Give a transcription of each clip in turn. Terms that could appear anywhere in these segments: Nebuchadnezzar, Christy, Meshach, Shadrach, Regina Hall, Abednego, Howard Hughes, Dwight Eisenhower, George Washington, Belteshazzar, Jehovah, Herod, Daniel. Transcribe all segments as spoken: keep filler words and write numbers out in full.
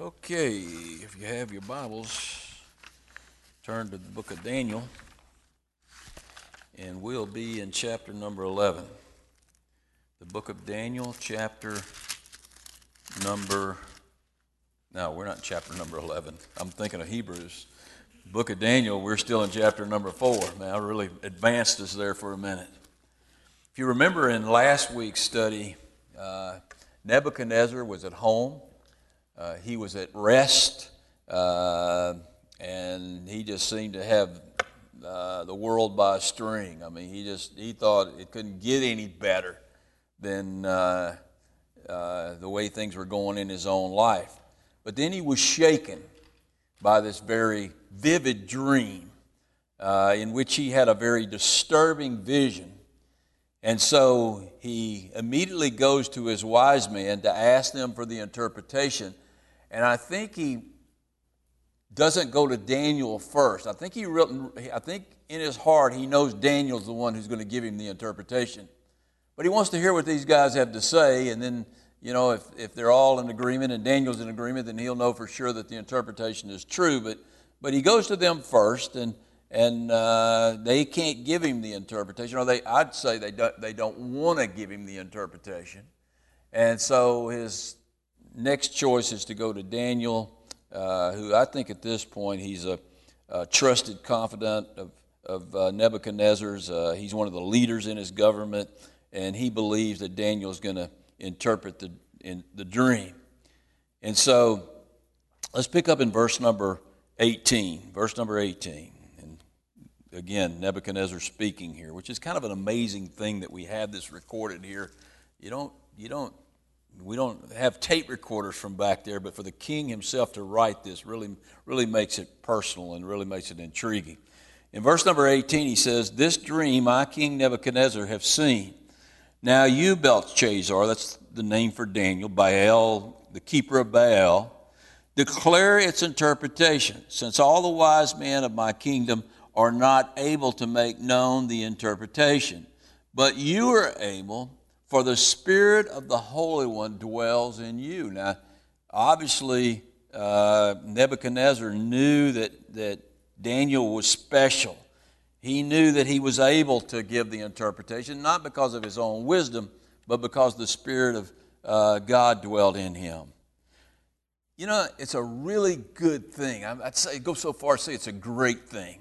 Okay, if you have your Bibles, turn to the book of Daniel, and we'll be in chapter number eleven. The book of Daniel, chapter number, no, we're not in chapter number eleven. I'm thinking of Hebrews. Book of Daniel, we're still in chapter number four. Now, I really advanced us there for a minute. If you remember in last week's study, uh, Nebuchadnezzar was at home. Uh, he was at rest, uh, and he just seemed to have uh, the world by a string. I mean, he just he thought it couldn't get any better than uh, uh, the way things were going in his own life. But then he was shaken by this very vivid dream uh, in which he had a very disturbing vision. And so he immediately goes to his wise men to ask them for the interpretation. And I think he doesn't go to Daniel first. I think he re- I think in his heart he knows Daniel's the one who's going to give him the interpretation. But he wants to hear what these guys have to say, and then, you know, if, if they're all in agreement and Daniel's in agreement, then he'll know for sure that the interpretation is true. But but he goes to them first, and And uh, they can't give him the interpretation, or they, I'd say they don't, they don't want to give him the interpretation. And so his next choice is to go to Daniel, uh, who I think at this point he's a, a trusted confidant of, of uh, Nebuchadnezzar's. Uh, he's one of the leaders in his government, and he believes that Daniel's going to interpret the, in, the dream. And so let's pick up in verse number eighteen, verse number eighteen. Again, Nebuchadnezzar speaking here, which is kind of an amazing thing that we have this recorded here. You don't, you don't, we don't have tape recorders from back there, but for the king himself to write this really, really makes it personal and really makes it intriguing. In verse number eighteen, he says, "This dream I, King Nebuchadnezzar, have seen. Now you, Belteshazzar," that's the name for Daniel, Baal, the keeper of Baal, "declare its interpretation, since all the wise men of my kingdom are not able to make known the interpretation. But you are able, for the Spirit of the Holy One dwells in you." Now, obviously, uh, Nebuchadnezzar knew that, that Daniel was special. He knew that he was able to give the interpretation, not because of his own wisdom, but because the Spirit of uh, God dwelled in him. You know, it's a really good thing. I'd say, go so far as to say it's a great thing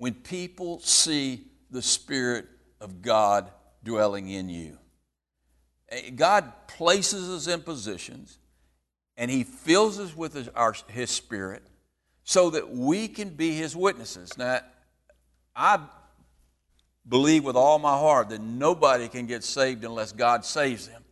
when people see the Spirit of God dwelling in you. God places us in positions, and he fills us with his, our, his Spirit so that we can be his witnesses. Now, I believe with all my heart that nobody can get saved unless God saves them.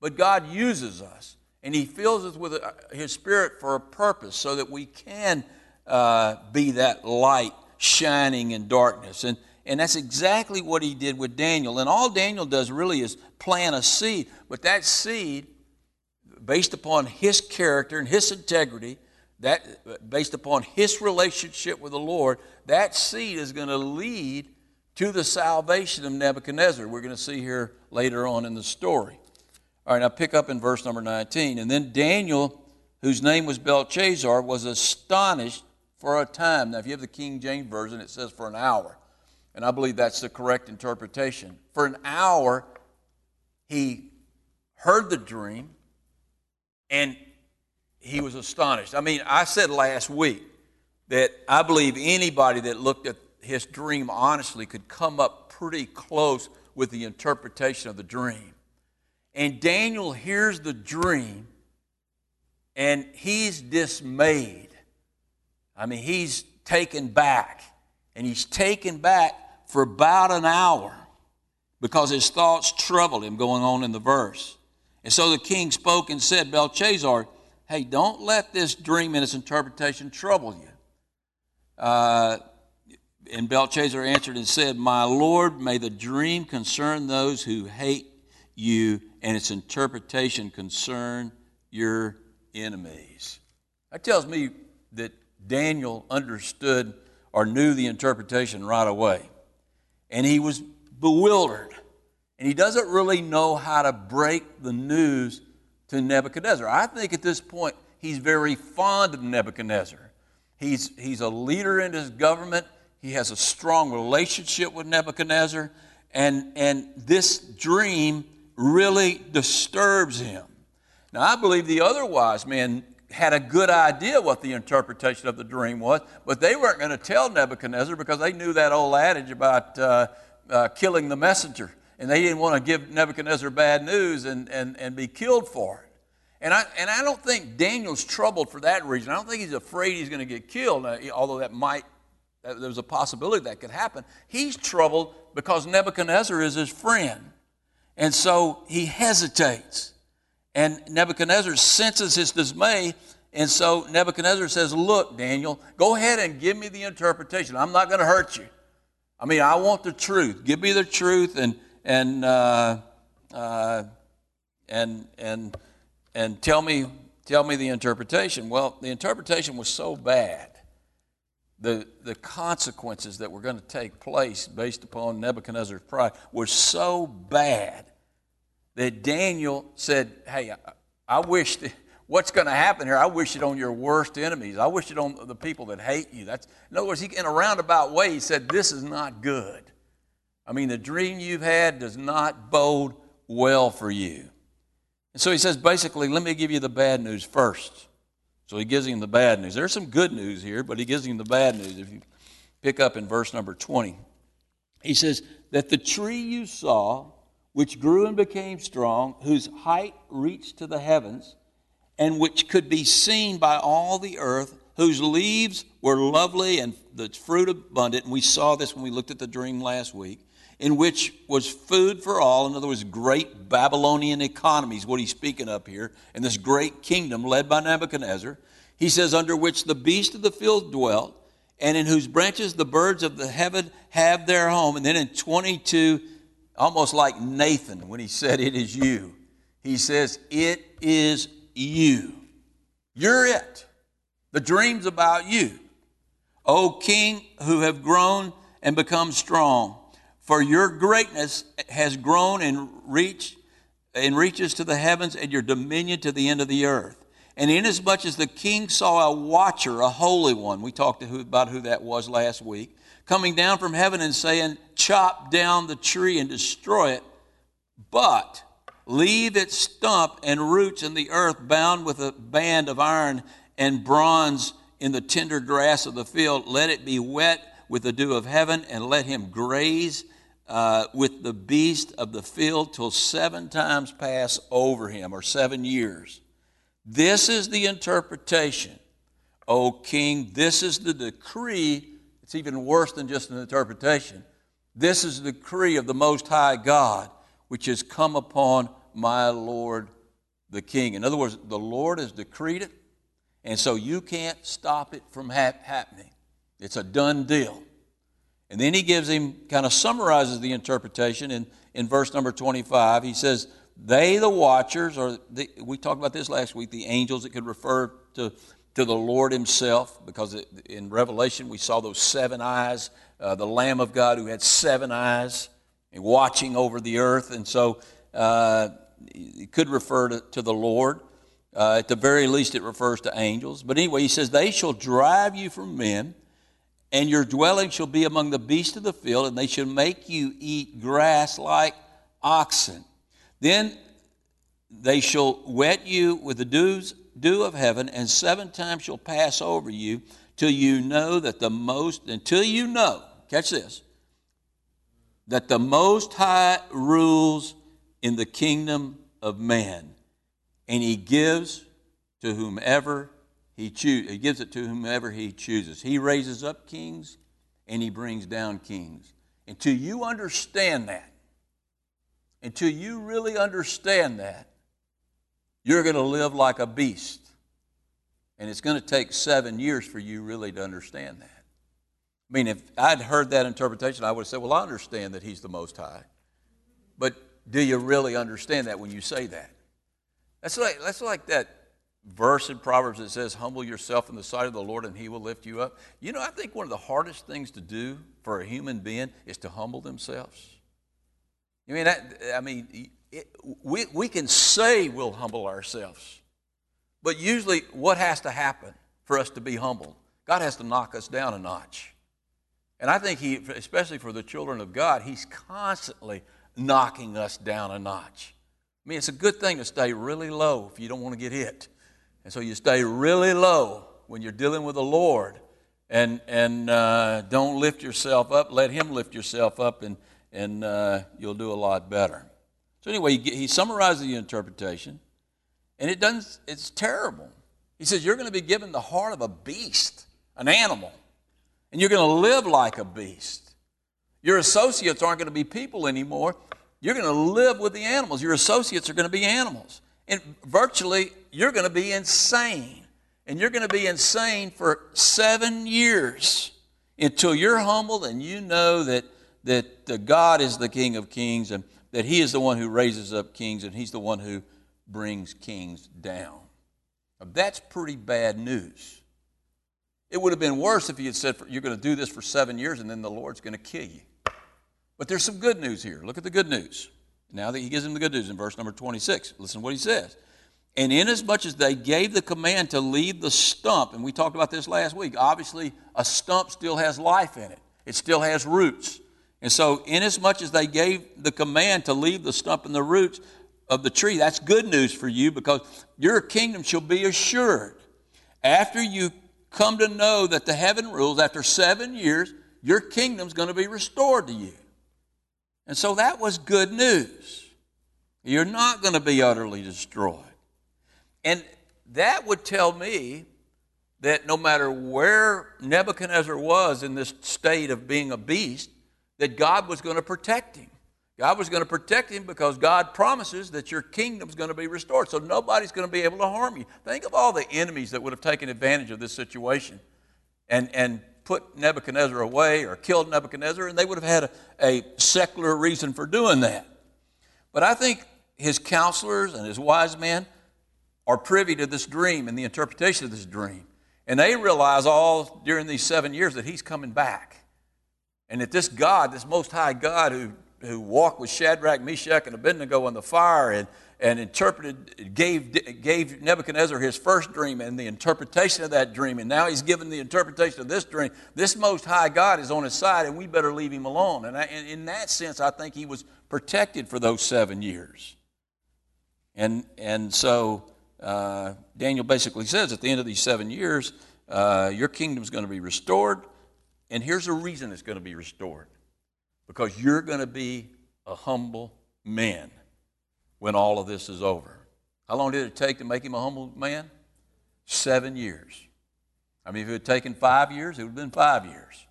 But God uses us, and he fills us with his Spirit for a purpose so that we can uh, be that light shining in darkness. And, and that's exactly what he did with Daniel. And all Daniel does really is plant a seed. But that seed, based upon his character and his integrity, that based upon his relationship with the Lord, that seed is going to lead to the salvation of Nebuchadnezzar. We're going to see here later on in the story. All right, now pick up in verse number nineteen. "And then Daniel, whose name was Belteshazzar, was astonished for a time." Now, if you have the King James Version, it says for an hour. And I believe that's the correct interpretation. For an hour, he heard the dream, and he was astonished. I mean, I said last week that I believe anybody that looked at his dream honestly could come up pretty close with the interpretation of the dream. And Daniel hears the dream, and he's dismayed. I mean, he's taken back, and he's taken back for about an hour because his thoughts troubled him, going on in the verse. "And so the king spoke and said, Belteshazzar, hey, don't let this dream and its interpretation trouble you. Uh, and Belteshazzar answered and said, my lord, may the dream concern those who hate you, and its interpretation concern your enemies." That tells me that Daniel understood or knew the interpretation right away. And he was bewildered. And he doesn't really know how to break the news to Nebuchadnezzar. I think at this point He's very fond of Nebuchadnezzar. He's, he's a leader in his government. He has a strong relationship with Nebuchadnezzar. And, and this dream really disturbs him. Now, I believe the other wise men had a good idea what the interpretation of the dream was, but they weren't going to tell Nebuchadnezzar because they knew that old adage about uh, uh, killing the messenger. And they didn't want to give Nebuchadnezzar bad news and, and, and be killed for it. And I, and I don't think Daniel's troubled for that reason. I don't think he's afraid he's going to get killed, although that might, there's a possibility that could happen. He's troubled because Nebuchadnezzar is his friend. And so he hesitates. And Nebuchadnezzar senses his dismay. And so Nebuchadnezzar says, look, Daniel, go ahead and give me the interpretation. I'm not going to hurt you. I mean, I want the truth. Give me the truth. And, and, uh, uh, and, and, and tell me, tell me the interpretation. Well, the interpretation was so bad. The, the consequences that were going to take place based upon Nebuchadnezzar's pride were so bad that Daniel said, hey, I, I wish, that, what's going to happen here, I wish it on your worst enemies. I wish it on the people that hate you. That's, in other words, he, in a roundabout way, he said, this is not good. I mean, the dream you've had does not bode well for you. And so he says, basically, let me give you the bad news first. So he gives him the bad news. There's some good news here, but he gives him the bad news. If you pick up in verse number twenty, he says, that the tree you saw, which grew and became strong, whose height reached to the heavens, and which could be seen by all the earth, whose leaves were lovely and the fruit abundant, and we saw this when we looked at the dream last week, in which was food for all. In other words, great Babylonian economy is what he's speaking up here, and this great kingdom led by Nebuchadnezzar. He says, under which the beasts of the field dwelt, and in whose branches the birds of the heaven have their home. And then in twenty-two, almost like Nathan when he said, it is you. He says, it is you. You're it. The dream's about you, O king, who have grown and become strong. For your greatness has grown and reached and reaches to the heavens, and your dominion to the end of the earth. And inasmuch as the king saw a watcher, a holy one, we talked to who, about who that was last week, coming down from heaven and saying, chop down the tree and destroy it, but leave its stump and roots in the earth, bound with a band of iron and bronze in the tender grass of the field. Let it be wet with the dew of heaven, and let him graze Uh, with the beast of the field till seven times pass over him, or seven years. This is the interpretation, O king. This is the decree. It's even worse than just an interpretation. This is the decree of the Most High God, which has come upon my Lord the king. In other words, the Lord has decreed it, and so you can't stop it from ha- happening. It's a done deal. And then he gives him, kind of summarizes the interpretation in, in verse number twenty-five. He says, they, the watchers, or the, we talked about this last week, the angels, it could refer to, to the Lord himself, because it, in Revelation we saw those seven eyes, uh, the Lamb of God who had seven eyes and watching over the earth. And so uh, it could refer to, to the Lord. Uh, at the very least, it refers to angels. But anyway, he says, they shall drive you from men, and your dwelling shall be among the beasts of the field, and they shall make you eat grass like oxen. Then they shall wet you with the dews, dew of heaven, and seven times shall pass over you till you know that the most, until you know, catch this, that the Most High rules in the kingdom of man, and he gives to whomever He, choose, he gives it to whomever he chooses. He raises up kings and he brings down kings. Until you understand that, until you really understand that, you're going to live like a beast. And it's going to take seven years for you really to understand that. I mean, if I'd heard that interpretation, I would have said, well, I understand that he's the Most High. But do you really understand that when you say that? That's like, that's like that verse in Proverbs that says, humble yourself in the sight of the Lord and he will lift you up. You know, I think one of the hardest things to do for a human being is to humble themselves. I mean, I, I mean it, we, we can say we'll humble ourselves, But usually what has to happen for us to be humbled? God has to knock us down a notch. And I think he, especially for the children of God, he's constantly knocking us down a notch. I mean, it's a good thing to stay really low if you don't want to get hit. And so you stay really low when you're dealing with the Lord, and and uh, don't lift yourself up. Let him lift yourself up, and, and uh, you'll do a lot better. So anyway, he, he summarizes the interpretation, and it doesn't, it's terrible. He says, you're going to be given the heart of a beast, an animal, and you're going to live like a beast. Your associates aren't going to be people anymore. You're going to live with the animals. Your associates are going to be animals. And virtually, you're going to be insane. And you're going to be insane for seven years until you're humbled and you know that, that God is the King of Kings, and that he is the one who raises up kings, and he's the one who brings kings down. Now, that's pretty bad news. It would have been worse if he had said, you're going to do this for seven years and then the Lord's going to kill you. But there's some good news here. Look at the good news. Now that he gives them the good news in verse number twenty-six, listen to what he says. And inasmuch as they gave the command to leave the stump, and we talked about this last week, obviously a stump still has life in it. It still has roots. And so inasmuch as they gave the command to leave the stump and the roots of the tree, that's good news for you, because your kingdom shall be assured. After you come to know that the heaven rules, after seven years, your kingdom's going to be restored to you. And so that was good news. You're not going to be utterly destroyed. And that would tell me that no matter where Nebuchadnezzar was in this state of being a beast, that God was going to protect him. God was going to protect him because God promises that your kingdom's going to be restored, so nobody's going to be able to harm you. Think of all the enemies that would have taken advantage of this situation and, and put Nebuchadnezzar away or killed Nebuchadnezzar, and they would have had a, a secular reason for doing that. But I think his counselors and his wise men are privy to this dream and the interpretation of this dream. And they realize all during these seven years that he's coming back. And that this God, this Most High God who, who walked with Shadrach, Meshach, and Abednego in the fire and, and interpreted, gave, gave Nebuchadnezzar his first dream and the interpretation of that dream, and now he's given the interpretation of this dream. This Most High God is on his side, and we better leave him alone. And, I, and in that sense, I think he was protected for those seven years. And, and so uh, Daniel basically says at the end of these seven years, uh, your kingdom's going to be restored. And here's the reason it's going to be restored. Because you're going to be a humble man when all of this is over. How long did it take to make him a humble man? Seven years. I mean, if it had taken five years, it would have been five years.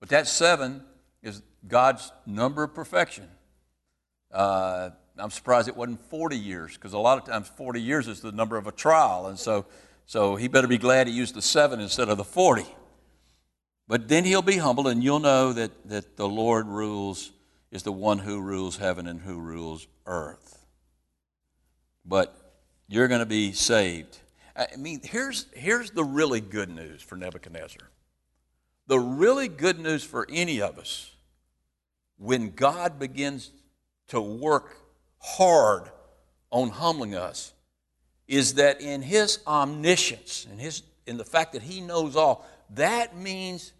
But that seven is God's number of perfection. Uh, I'm surprised it wasn't forty years, because a lot of times forty years is the number of a trial. And so, so he better be glad he used the seven instead of the forty. But then he'll be humbled, and you'll know that, that the Lord rules, is the one who rules heaven and who rules earth. But you're going to be saved. I mean, here's, here's the really good news for Nebuchadnezzar. The really good news for any of us, when God begins to work hard on humbling us, is that in his omniscience, in, his, in the fact that he knows all, that means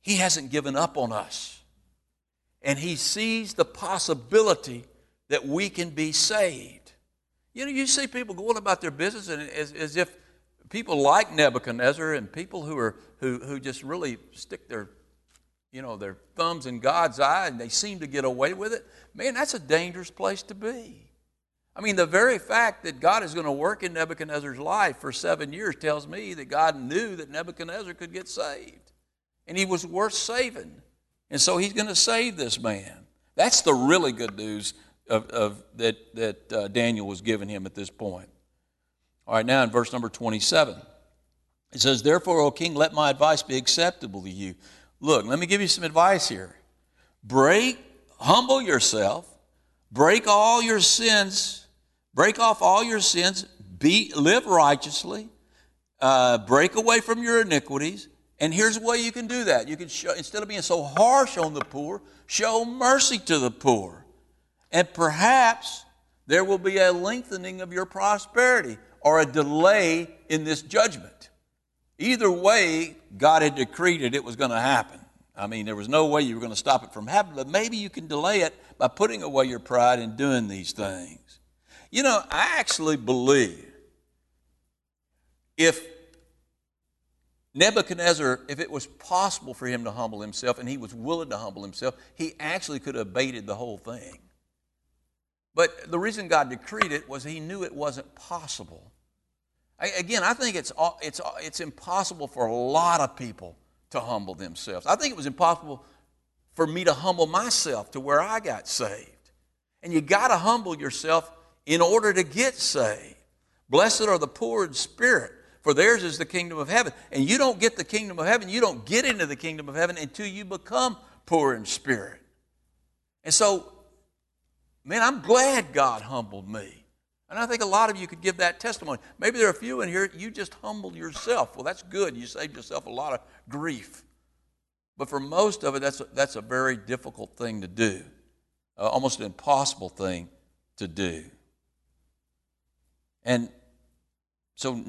he hasn't given up on us. And he sees the possibility that we can be saved. You know, you see people going about their business and as, as if people like Nebuchadnezzar and people who are who, who just really stick their, you know, their thumbs in God's eye and they seem to get away with it. Man, that's a dangerous place to be. I mean, the very fact that God is going to work in Nebuchadnezzar's life for seven years tells me that God knew that Nebuchadnezzar could get saved. And he was worth saving. And so he's going to save this man. That's the really good news of, of that, that uh, Daniel was giving him at this point. All right, now in verse number twenty-seven. It says, therefore, O king, let my advice be acceptable to you. Look, let me give you some advice here. Break, humble yourself. Break all your sins, break off all your sins, be, live righteously, uh, break away from your iniquities, and here's a way you can do that. You can show, instead of being so harsh on the poor, show mercy to the poor, and perhaps there will be a lengthening of your prosperity, or a delay in this judgment. Either way, God had decreed it, it was going to happen. I mean, there was no way you were going to stop it from happening, but maybe you can delay it by putting away your pride and doing these things. You know, I actually believe if Nebuchadnezzar, if it was possible for him to humble himself, and he was willing to humble himself, he actually could have abated the whole thing. But the reason God decreed it was he knew it wasn't possible. I, again, I think it's, it's, it's impossible for a lot of people to humble themselves. I think it was impossible for me to humble myself to where I got saved. And you got to humble yourself in order to get saved. Blessed are the poor in spirit, for theirs is the kingdom of heaven. And you don't get the kingdom of heaven, you don't get into the kingdom of heaven until you become poor in spirit. And so, man, I'm glad God humbled me. And I think a lot of you could give that testimony. Maybe there are a few in here, you just humbled yourself. Well, that's good. You saved yourself a lot of grief. But for most of it, that's a, that's a very difficult thing to do, uh, almost an impossible thing to do. And so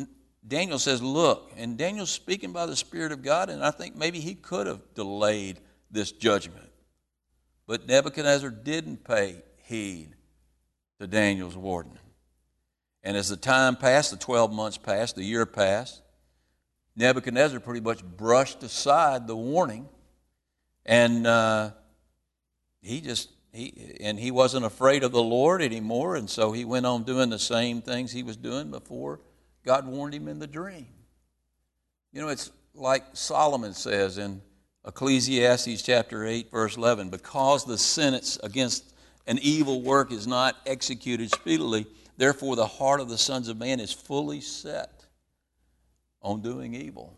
Daniel says, look, and Daniel's speaking by the Spirit of God, and I think maybe he could have delayed this judgment. But Nebuchadnezzar didn't pay heed to Daniel's warning. And as the time passed, the twelve months passed, the year passed, Nebuchadnezzar pretty much brushed aside the warning, and uh, he just he and he wasn't afraid of the Lord anymore, and so he went on doing the same things he was doing before God warned him in the dream. You know, it's like Solomon says in Ecclesiastes chapter eight, verse eleven, because the sentence against an evil work is not executed speedily, therefore the heart of the sons of man is fully set on doing evil.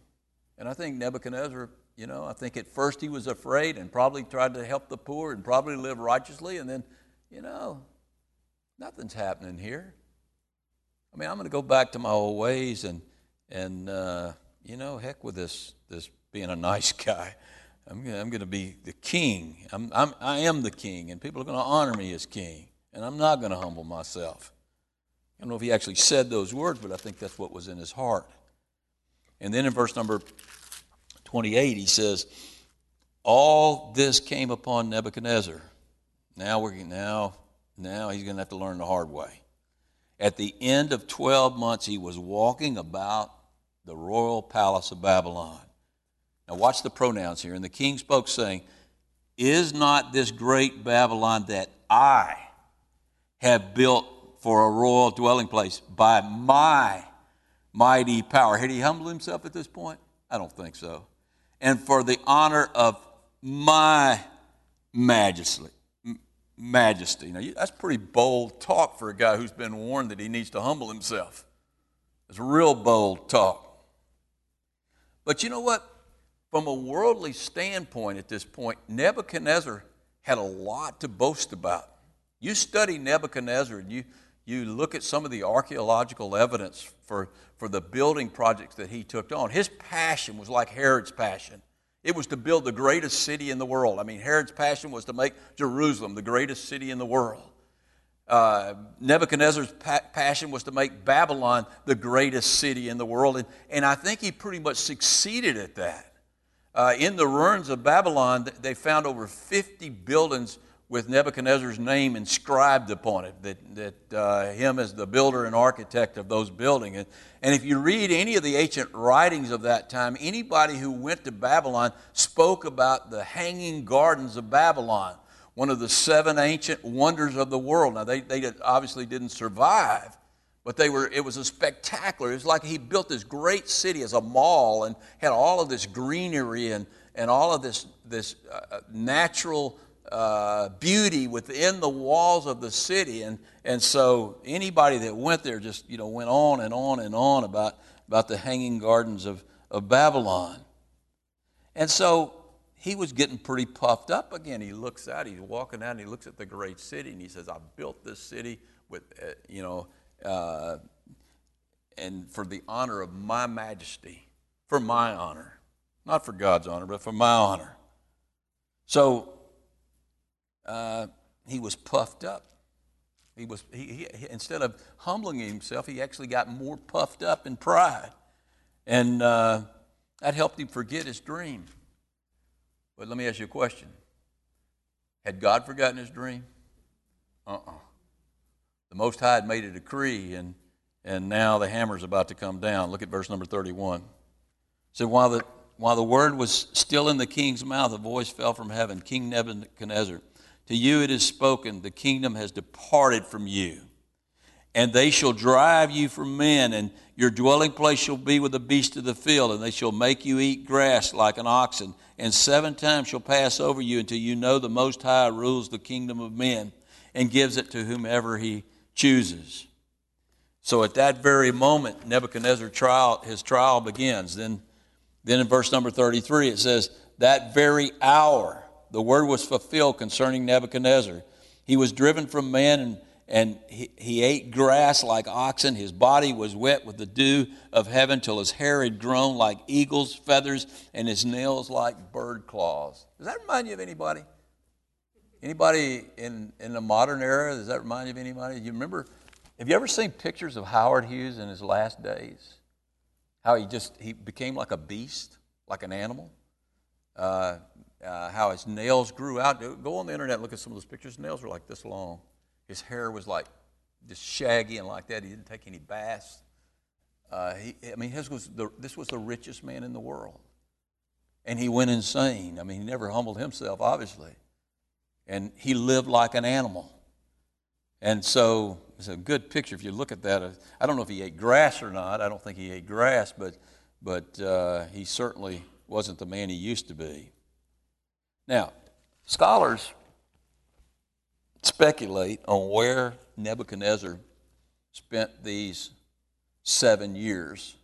And I think Nebuchadnezzar, you know, I think at first he was afraid and probably tried to help the poor and probably live righteously, and then, you know, nothing's happening here. I mean, I'm going to go back to my old ways, and, and uh, you know, heck with this this being a nice guy. I'm going to, I'm going to be the king. I'm, I'm, I am the king, and people are going to honor me as king, and I'm not going to humble myself. I don't know if he actually said those words, but I think that's what was in his heart. And then in verse number twenty-eight, he says, all this came upon Nebuchadnezzar. Now, we're, now, now he's going to have to learn the hard way. At the end of twelve months, he was walking about the royal palace of Babylon. Now watch the pronouns here. And the king spoke, saying, is not this great Babylon that I have built for a royal dwelling place by my mighty power? Had he humbled himself at this point? I don't think so. And for the honor of my majesty. Majesty. Now, that's pretty bold talk for a guy who's been warned that he needs to humble himself. It's real bold talk. But you know what? From a worldly standpoint at this point, Nebuchadnezzar had a lot to boast about. You study Nebuchadnezzar and you, you look at some of the archaeological evidence for, for the building projects that he took on. His passion was like Herod's passion. It was to build the greatest city in the world. I mean, Herod's passion was to make Jerusalem the greatest city in the world. Uh, Nebuchadnezzar's pa- passion was to make Babylon the greatest city in the world. And, and I think he pretty much succeeded at that. Uh, in the ruins of Babylon, they found over fifty buildings with Nebuchadnezzar's name inscribed upon it, that, that uh, him as the builder and architect of those buildings. And, and if you read any of the ancient writings of that time, anybody who went to Babylon spoke about the hanging gardens of Babylon, one of the seven ancient wonders of the world. Now, they, they obviously didn't survive, but they were. It was a spectacular. It was like he built this great city as a mall and had all of this greenery and, and all of this, this uh, natural Uh, beauty within the walls of the city, and and so anybody that went there just, you know, went on and on and on about about the hanging gardens of, of Babylon. And so he was getting pretty puffed up again. He looks out, he's walking out, and he looks at the great city, and he says, I built this city with, uh, you know, uh, and for the honor of my majesty, for my honor, not for God's honor, but for my honor. So Uh, he was puffed up. He was he, he instead of humbling himself, he actually got more puffed up in pride, and uh, that helped him forget his dream. But let me ask you a question: had God forgotten his dream? Uh-uh. The Most High had made a decree, and and now the hammer's about to come down. Look at verse number thirty-one. It said, while the while the word was still in the king's mouth, a voice fell from heaven, King Nebuchadnezzar. To you it is spoken, the kingdom has departed from you, and they shall drive you from men, and your dwelling place shall be with the beast of the field, and they shall make you eat grass like an oxen, and seven times shall pass over you until you know the Most High rules the kingdom of men and gives it to whomever he chooses. So at that very moment, Nebuchadnezzar's trial, his trial begins. Then, then in verse number thirty-three, it says, that very hour, the word was fulfilled concerning Nebuchadnezzar. He was driven from man, and, and he, he ate grass like oxen. His body was wet with the dew of heaven till his hair had grown like eagle's feathers and his nails like bird claws. Does that remind you of anybody? Anybody in, in the modern era, does that remind you of anybody? You remember, have you ever seen pictures of Howard Hughes in his last days? How he just, he became like a beast, like an animal. Uh... Uh, how his nails grew out. Go on the internet and look at some of those pictures. His nails were like this long. His hair was like just shaggy and like that. He didn't take any baths. Uh, he, I mean, his was the, this was the richest man in the world. And he went insane. I mean, he never humbled himself, obviously. And he lived like an animal. And so it's a good picture if you look at that. I don't know if he ate grass or not. I don't think he ate grass, but, but uh, he certainly wasn't the man he used to be. Now, scholars speculate on where Nebuchadnezzar spent these seven years.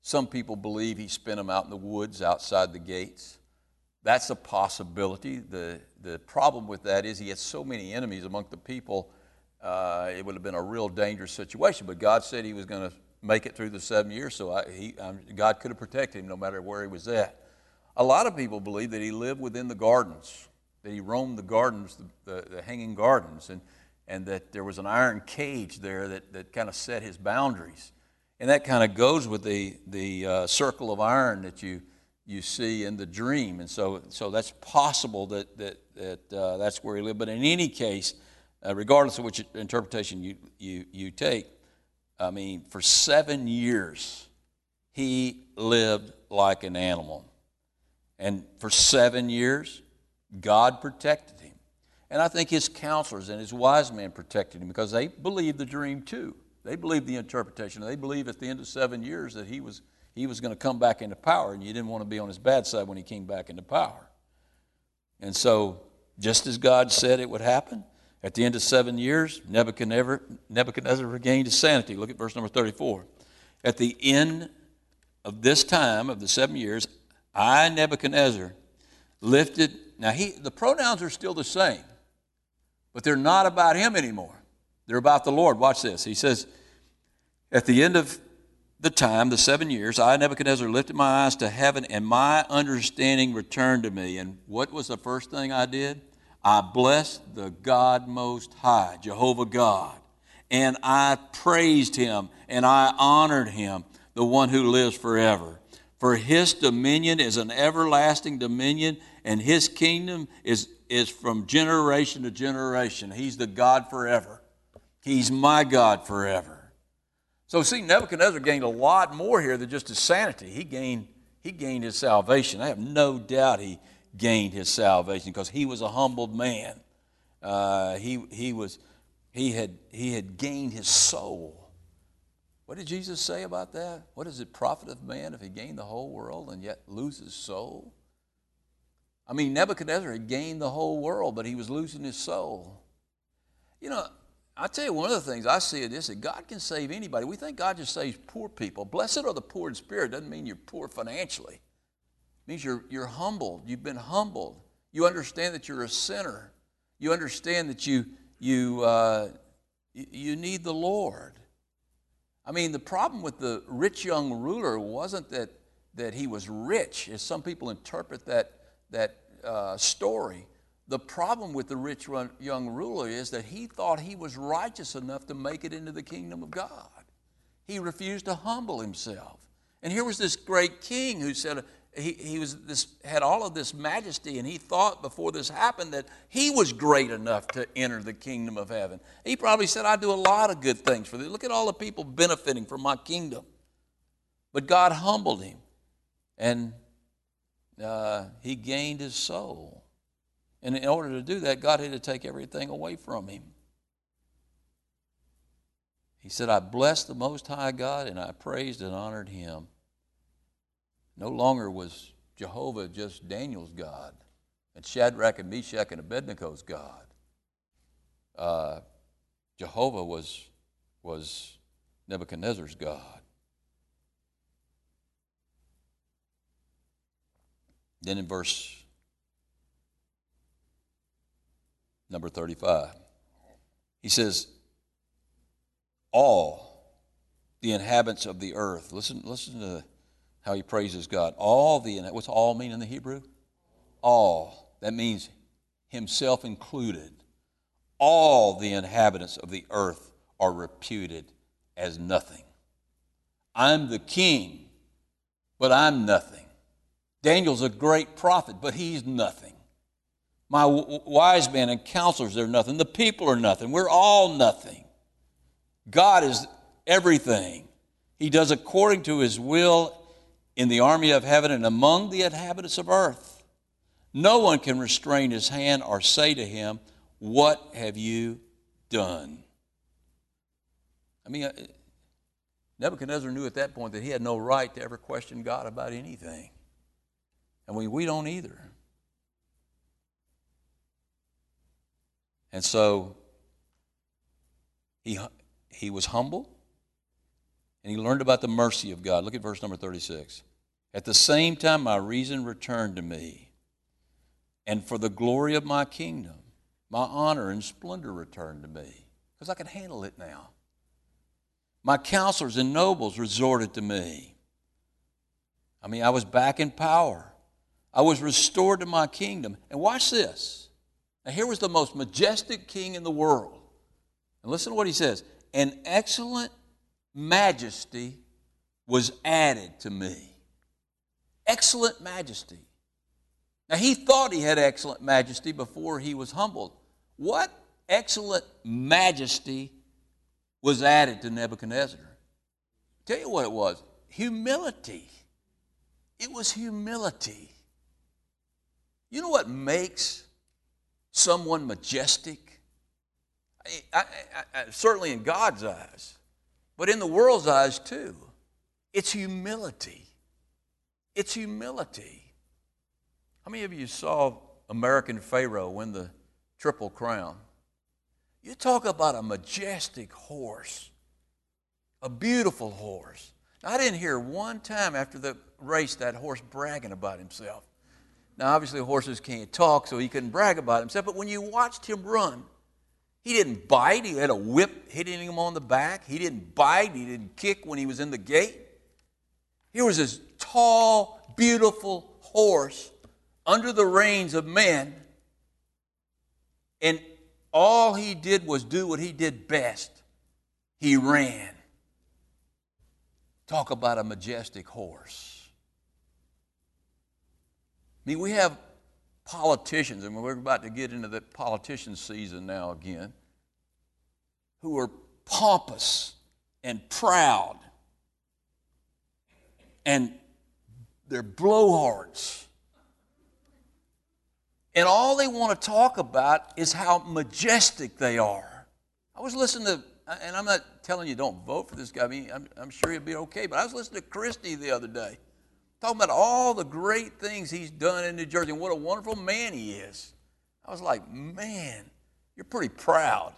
Some people believe he spent them out in the woods outside the gates. That's a possibility. The, the problem with that is he had so many enemies among the people, uh, it would have been a real dangerous situation. But God said he was going to make it through the seven years, so I, he, um, God could have protected him no matter where he was at. A lot of people believe that he lived within the gardens, that he roamed the gardens, the, the, the hanging gardens, and, and that there was an iron cage there that, that kind of set his boundaries. And that kind of goes with the, the uh, circle of iron that you, you see in the dream. And so, so that's possible that, that, that uh, that's where he lived. But in any case, uh, regardless of which interpretation you, you, you take, I mean, for seven years, he lived like an animal. And for seven years, God protected him. And I think his counselors and his wise men protected him because they believed the dream too. They believed the interpretation. They believed at the end of seven years that he was, he was going to come back into power, and you didn't want to be on his bad side when he came back into power. And so, just as God said it would happen, at the end of seven years, Nebuchadnezzar, Nebuchadnezzar regained his sanity. Look at verse number thirty-four. At the end of this time, of the seven years, I, Nebuchadnezzar, lifted... Now, he, the pronouns are still the same, but they're not about him anymore. They're about the Lord. Watch this. He says, at the end of the time, the seven years, I, Nebuchadnezzar, lifted my eyes to heaven, and my understanding returned to me. And what was the first thing I did? I blessed the God Most High, Jehovah God, and I praised him, and I honored him, the one who lives forever. For his dominion is an everlasting dominion, and his kingdom is, is from generation to generation. He's the God forever. He's my God forever. So see, Nebuchadnezzar gained a lot more here than just his sanity. He gained, he gained his salvation. I have no doubt he gained his salvation because he was a humbled man. Uh, he, he, was, he, had, he had gained his soul. What did Jesus say about that? What does it profit of man if he gain the whole world and yet lose his soul? I mean, Nebuchadnezzar had gained the whole world, but he was losing his soul. You know, I tell you, one of the things I see in this is that God can save anybody. We think God just saves poor people. Blessed are the poor in spirit. Doesn't mean you're poor financially. It means you're, you're humbled. You've been humbled. You understand that you're a sinner. You understand that you, you, uh, you need the Lord. I mean, the problem with the rich young ruler wasn't that, that he was rich, as some people interpret that, that uh, story. The problem with the rich young ruler is that he thought he was righteous enough to make it into the kingdom of God. He refused to humble himself. And here was this great king who said, he, he was this, had all of this majesty, and he thought before this happened that he was great enough to enter the kingdom of heaven. He probably said, I do a lot of good things for this. Look at all the people benefiting from my kingdom. But God humbled him, and uh, he gained his soul. And in order to do that, God had to take everything away from him. He said, I blessed the Most High God, and I praised and honored him. No longer was Jehovah just Daniel's God, and Shadrach and Meshach and Abednego's God. Uh, Jehovah was, was Nebuchadnezzar's God. Then in verse number thirty-five, he says, all the inhabitants of the earth. Listen, listen to how he praises God. All the, what's all mean in the Hebrew? All. That means himself included. All the inhabitants of the earth are reputed as nothing. I'm the king, but I'm nothing. Daniel's a great prophet, but he's nothing. My w- wise men and counselors, they're nothing. The people are nothing. We're all nothing. God is everything. He does according to his will in the army of heaven and among the inhabitants of earth. No one can restrain his hand or say to him, what have you done? I mean, Nebuchadnezzar knew at that point that he had no right to ever question God about anything. And we, we don't either. And so he... He was humble, and he learned about the mercy of God. Look at verse number thirty-six. At the same time, my reason returned to me, and for the glory of my kingdom, my honor and splendor returned to me, because I could handle it now. My counselors and nobles resorted to me. I mean, I was back in power. I was restored to my kingdom. And watch this. Now, here was the most majestic king in the world. And listen to what he says. An excellent majesty was added to me. Excellent majesty. Now, he thought he had excellent majesty before he was humbled. What excellent majesty was added to Nebuchadnezzar? I'll tell you what it was. Humility. It was humility. You know what makes someone majestic? I, I, I, certainly in God's eyes, but in the world's eyes too. It's humility. It's humility. How many of you saw American Pharaoh win the Triple Crown? You talk about a majestic horse, a beautiful horse. Now, I didn't hear one time after the race that horse bragging about himself. Now, obviously, horses can't talk, so he couldn't brag about himself, but when you watched him run, he didn't bite. He had a whip hitting him on the back. He didn't bite. He didn't kick when he was in the gate. Here was this tall, beautiful horse under the reins of men, and all he did was do what he did best. He ran. Talk about a majestic horse. I mean, we have politicians, and we're about to get into the politician season now again, who are pompous and proud, and they're blowhards. And all they want to talk about is how majestic they are. I was listening to, and I'm not telling you don't vote for this guy, I mean, I'm, I'm sure he'll be okay, but I was listening to Christy the other day, talking about all the great things he's done in New Jersey and what a wonderful man he is. I was like, man, you're pretty proud.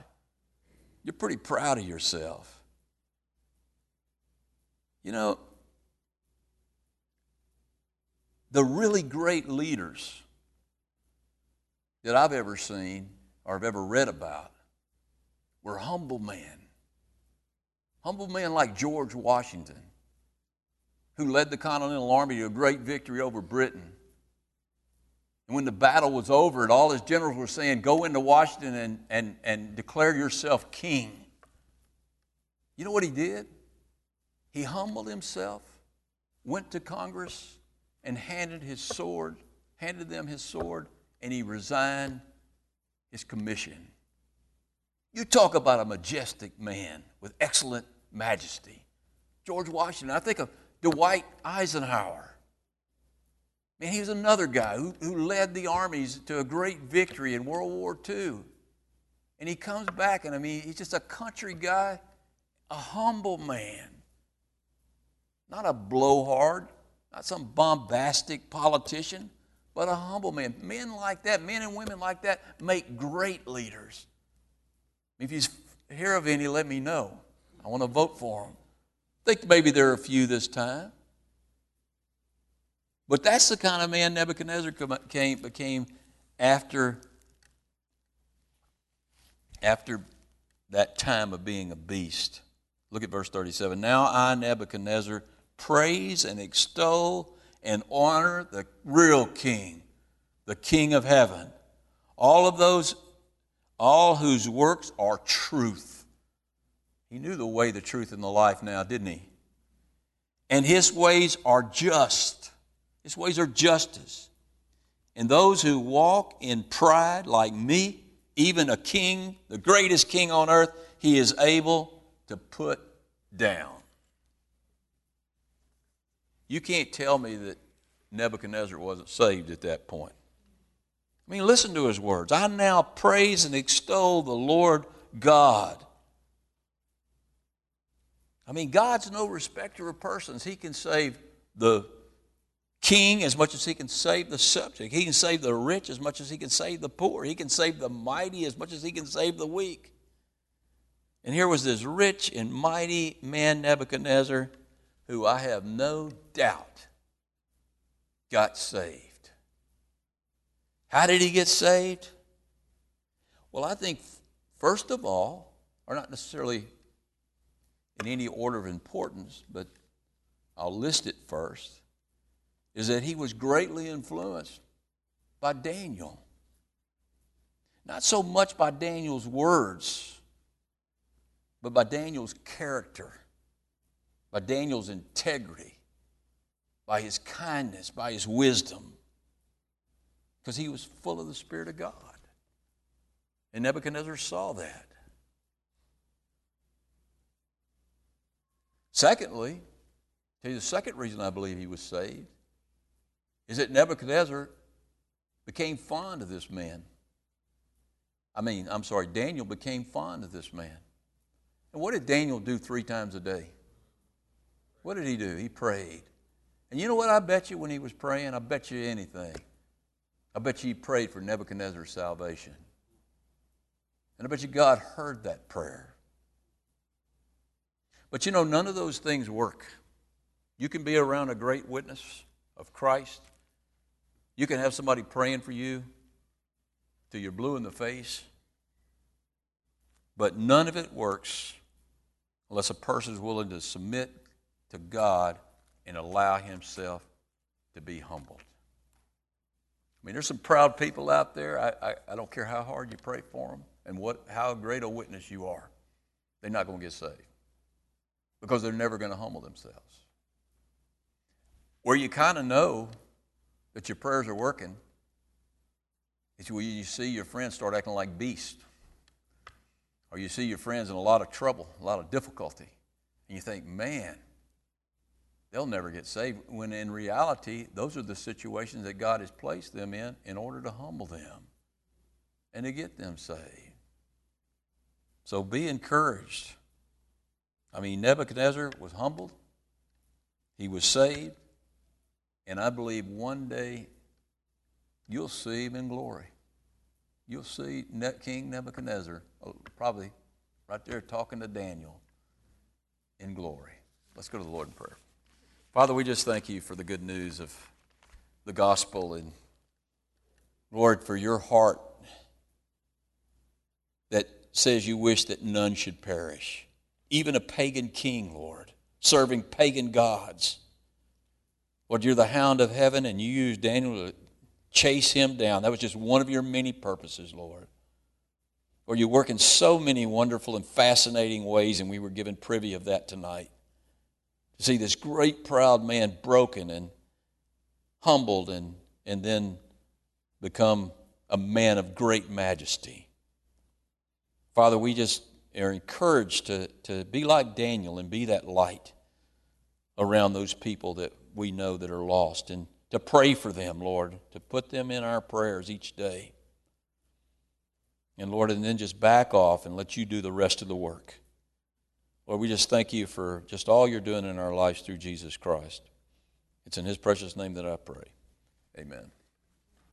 You're pretty proud of yourself. You know, the really great leaders that I've ever seen or have ever read about were humble men. Humble men like George Washington, who led the Continental Army to a great victory over Britain. And when the battle was over, and all his generals were saying, go into Washington and, and, and declare yourself king. You know what he did? He humbled himself, went to Congress, and handed his sword, handed them his sword, and he resigned his commission. You talk about a majestic man with excellent majesty. George Washington, I think of Dwight Eisenhower. Man, he was another guy who, who led the armies to a great victory in World War Two. And he comes back, and I mean, he's just a country guy, a humble man. Not a blowhard, not some bombastic politician, but a humble man. Men like that, men and women like that, make great leaders. If you hear of any, let me know. I want to vote for them. I think maybe there are a few this time. But that's the kind of man Nebuchadnezzar came, became after, after that time of being a beast. Look at verse thirty-seven. Now I, Nebuchadnezzar, praise and extol and honor the real king, the king of heaven. All of those, all whose works are truth. He knew the way, the truth, and the life now, didn't he? And his ways are just. His ways are justice. And those who walk in pride like me, even a king, the greatest king on earth, he is able to put down. You can't tell me that Nebuchadnezzar wasn't saved at that point. I mean, listen to his words. I now praise and extol the Lord God. I mean, God's no respecter of persons. He can save the king as much as he can save the subject. He can save the rich as much as he can save the poor. He can save the mighty as much as he can save the weak. And here was this rich and mighty man, Nebuchadnezzar, who I have no doubt got saved. How did he get saved? Well, I think first of all, or not necessarily in any order of importance, but I'll list it first, is that he was greatly influenced by Daniel. Not so much by Daniel's words, but by Daniel's character, by Daniel's integrity, by his kindness, by his wisdom, because he was full of the Spirit of God. And Nebuchadnezzar saw that. Secondly, the second reason I believe he was saved is that Nebuchadnezzar became fond of this man. I mean, I'm sorry, Daniel became fond of this man. And what did Daniel do three times a day? What did he do? He prayed. And you know what I bet you when he was praying? I bet you anything. I bet you he prayed for Nebuchadnezzar's salvation. And I bet you God heard that prayer. But you know, none of those things work. You can be around a great witness of Christ. You can have somebody praying for you till you're blue in the face. But none of it works unless a person is willing to submit to God and allow himself to be humbled. I mean, there's some proud people out there. I, I, I don't care how hard you pray for them and what, how great a witness you are. They're not going to get saved because they're never going to humble themselves. Where you kind of know that your prayers are working is where you see your friends start acting like beasts, or you see your friends in a lot of trouble, a lot of difficulty, and you think, man, they'll never get saved, when in reality, those are the situations that God has placed them in in order to humble them and to get them saved. So be encouraged. I mean, Nebuchadnezzar was humbled. He was saved. And I believe one day you'll see him in glory. You'll see King Nebuchadnezzar probably right there talking to Daniel in glory. Let's go to the Lord in prayer. Father, we just thank you for the good news of the gospel, and Lord, for your heart that says you wish that none should perish. Even a pagan king, Lord, serving pagan gods. Lord, you're the hound of heaven, and you used Daniel to chase him down. That was just one of your many purposes, Lord. Or you work in so many wonderful and fascinating ways, and we were given privy of that tonight. To see this great, proud man broken and humbled and, and then become a man of great majesty. Father, we just are encouraged to, to be like Daniel and be that light around those people that we know that are lost, and to pray for them, Lord, to put them in our prayers each day. And Lord, and then just back off and let you do the rest of the work. Lord, we just thank you for just all you're doing in our lives through Jesus Christ. It's in his precious name that I pray. Amen.